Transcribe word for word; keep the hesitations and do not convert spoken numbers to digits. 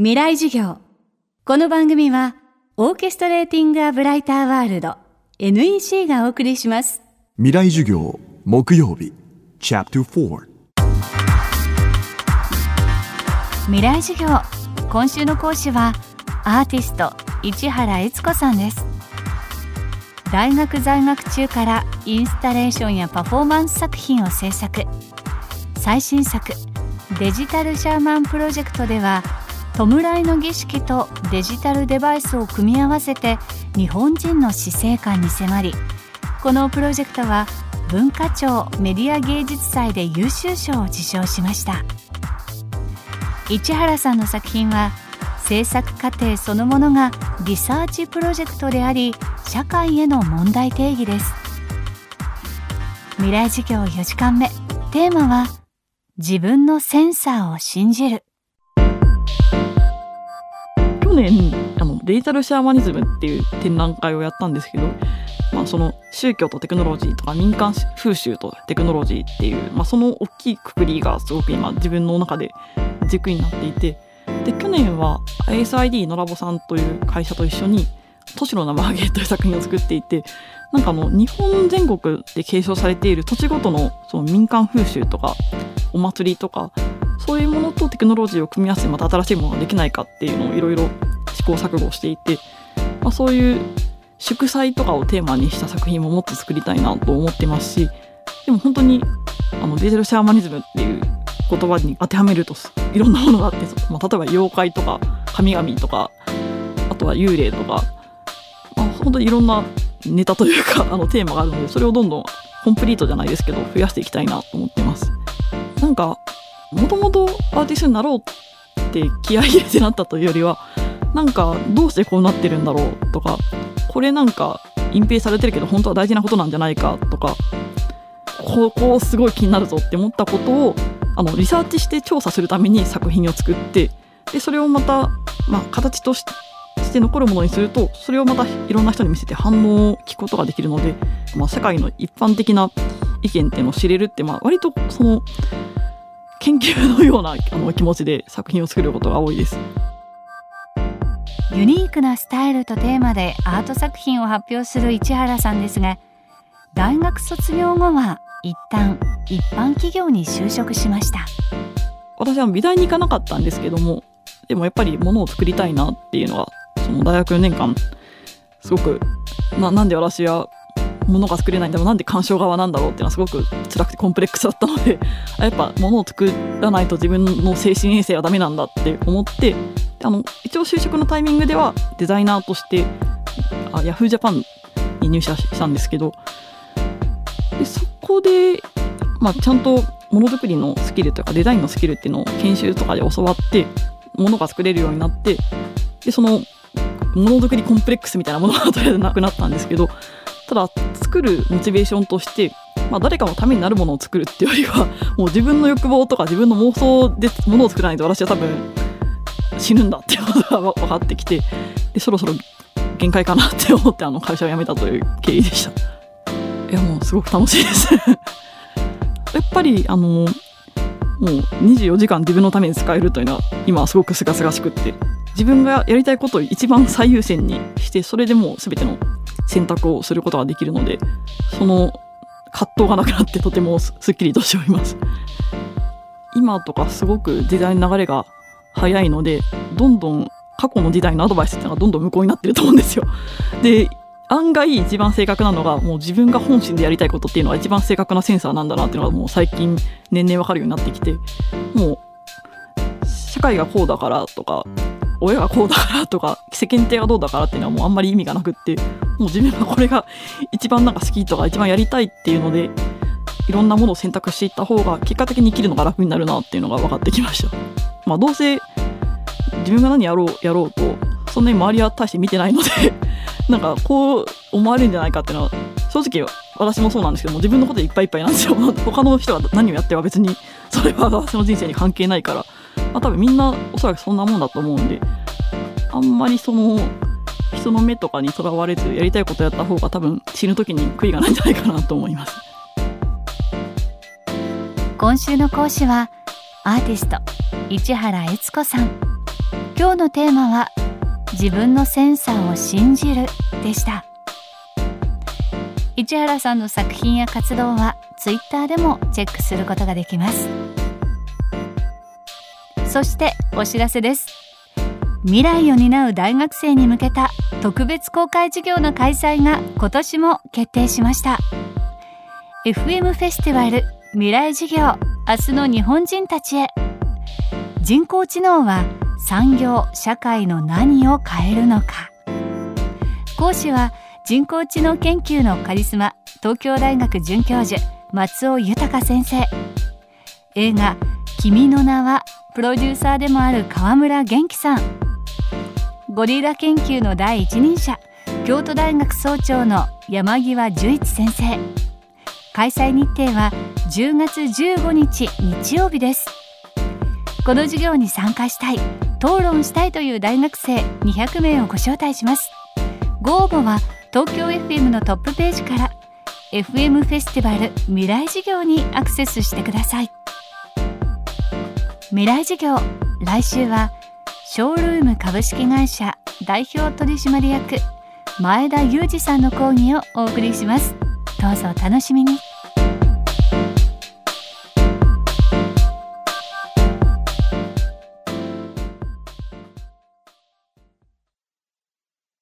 未来授業。この番組はオーケストレーティングアブライターワールド エヌイーシー がお送りします。未来授業木曜日チャプターよん、未来授業。今週の講師はアーティスト市原悦子さんです。大学在学中からインスタレーションやパフォーマンス作品を制作。最新作デジタルシャーマンプロジェクトでは弔いの儀式とデジタルデバイスを組み合わせて日本人の死生観に迫り、このプロジェクトは文化庁メディア芸術祭で優秀賞を受賞しました。市原さんの作品は制作過程そのものがリサーチプロジェクトであり、社会への問題定義です。未来授業よじかんめ、テーマは自分のセンサーを信じる。去年あのデジタルシャーマニズムっていう展覧会をやったんですけど、まあ、その宗教とテクノロジーとか民間風習とテクノロジーっていう、まあ、その大きい括りがすごく今自分の中で軸になっていて、で去年は エーエスアイディー のラボさんという会社と一緒に都市の生揚げという作品を作っていて、なんかあの日本全国で継承されている土地ごとの、 その民間風習とかお祭りとかそういうものとテクノロジーを組み合わせてまた新しいものができないかっていうのをいろいろ試行錯誤していて、まあ、そういう祝祭とかをテーマにした作品ももっと作りたいなと思ってますし、でも本当にあのデジタルシャーマニズムっていう言葉に当てはめるといろんなものがあって、まあ、例えば妖怪とか神々とかあとは幽霊とか、まあ、本当にいろんなネタというかあのテーマがあるので、それをどんどんコンプリートじゃないですけど増やしていきたいなと思ってます。なんかもともとアーティストになろうって気合い入れてなったというよりは、なんかどうしてこうなってるんだろうとか、これなんか隠蔽されてるけど本当は大事なことなんじゃないかとか、ここすごい気になるぞって思ったことをあのリサーチして調査するために作品を作って、でそれをまた、まあ、形として残るものにすると、それをまたいろんな人に見せて反応を聞くことができるので、まあ、世界の一般的な意見っていうのを知れるって、まあ、割とその研究のようなあの気持ちで作品を作ることが多いです。ユニークなスタイルとテーマでアート作品を発表する市原さんですが、大学卒業後は一旦一般企業に就職しました。私は美大に行かなかったんですけども、でもやっぱり物を作りたいなっていうのはその大学よねんかんすごく な, なんで私は物が作れないんだろう、なんで鑑賞側なんだろうっていうのはすごく辛くてコンプレックスだったのでやっぱ物を作らないと自分の精神衛生はダメなんだって思って、あの一応就職のタイミングではデザイナーとしてあヤフージャパンに入社したんですけど、でそこで、まあ、ちゃんとものづくりのスキルとかデザインのスキルっていうのを研修とかで教わってものが作れるようになって、でそのものづくりコンプレックスみたいなものがとりあえずなくなったんですけど、ただ作るモチベーションとして、まあ、誰かのためになるものを作るっていうよりはもう自分の欲望とか自分の妄想でものを作らないと私は多分死ぬんだっていうことが分かってきて、でそろそろ限界かなって思ってあの会社を辞めたという経緯でした。いやもうすごく楽しいですやっぱりあのもうにじゅうよじかん自分のために使えるというのは今はすごくすがすがしくって、自分がやりたいことを一番最優先にして、それでもう全ての選択をすることができるので、その葛藤がなくなってとてもすっきりとしております。今とかすごく時代の流れが早いので、どんどん過去の時代のアドバイスっていうのがどんどん無効になってると思うんですよ。で案外一番正確なのがもう自分が本心でやりたいことっていうのは一番正確なセンサーなんだなっていうのがもう最近年々わかるようになってきて、もう社会がこうだからとか親がこうだからとか世間体がどうだからっていうのはもうあんまり意味がなくって、もう自分はこれが一番なんか好きとか一番やりたいっていうのでいろんなものを選択していった方が結果的に生きるのが楽になるなっていうのが分かってきました。まあどうせ自分が何やろうやろうとそんなに周りは大して見てないのでなんかこう思われるんじゃないかっていうのは正直私もそうなんですけども、自分のことでいっぱいいっぱいなんですよ。他の人が何をやっては別にそれは私の人生に関係ないから、まあ、多分みんなおそらくそんなもんだと思うんで、あんまりその人の目とかにとらわれずやりたいことやった方が多分死ぬ時に悔いがないんじゃないかなと思います。今週の講師はアーティスト市原悦子さん。今日のテーマは自分のセンサーを信じるでした。市原さんの作品や活動はツイッターでもチェックすることができます。そしてお知らせです。未来を担う大学生に向けた特別公開授業の開催が今年も決定しました。 エフエム フェスティバル未来授業明日の日本人たちへ。人工知能は産業・社会の何を変えるのか。講師は人工知能研究のカリスマ、東京大学准教授松尾豊先生。映画君の名はプロデューサーでもある川村元気さん。ゴリラ研究の第一人者、京都大学総長の山際純一先生。開催日程はじゅうがつじゅうごにち日曜日です。この授業に参加したい、討論したいという大学生にひゃくめいをご招待します。ご応募は東京 エフエム のトップページから エフエム フェスティバル未来授業にアクセスしてください。未来授業、来週はショールーム株式会社代表取締役前田裕二さんの講義をお送りします。どうぞお楽しみに。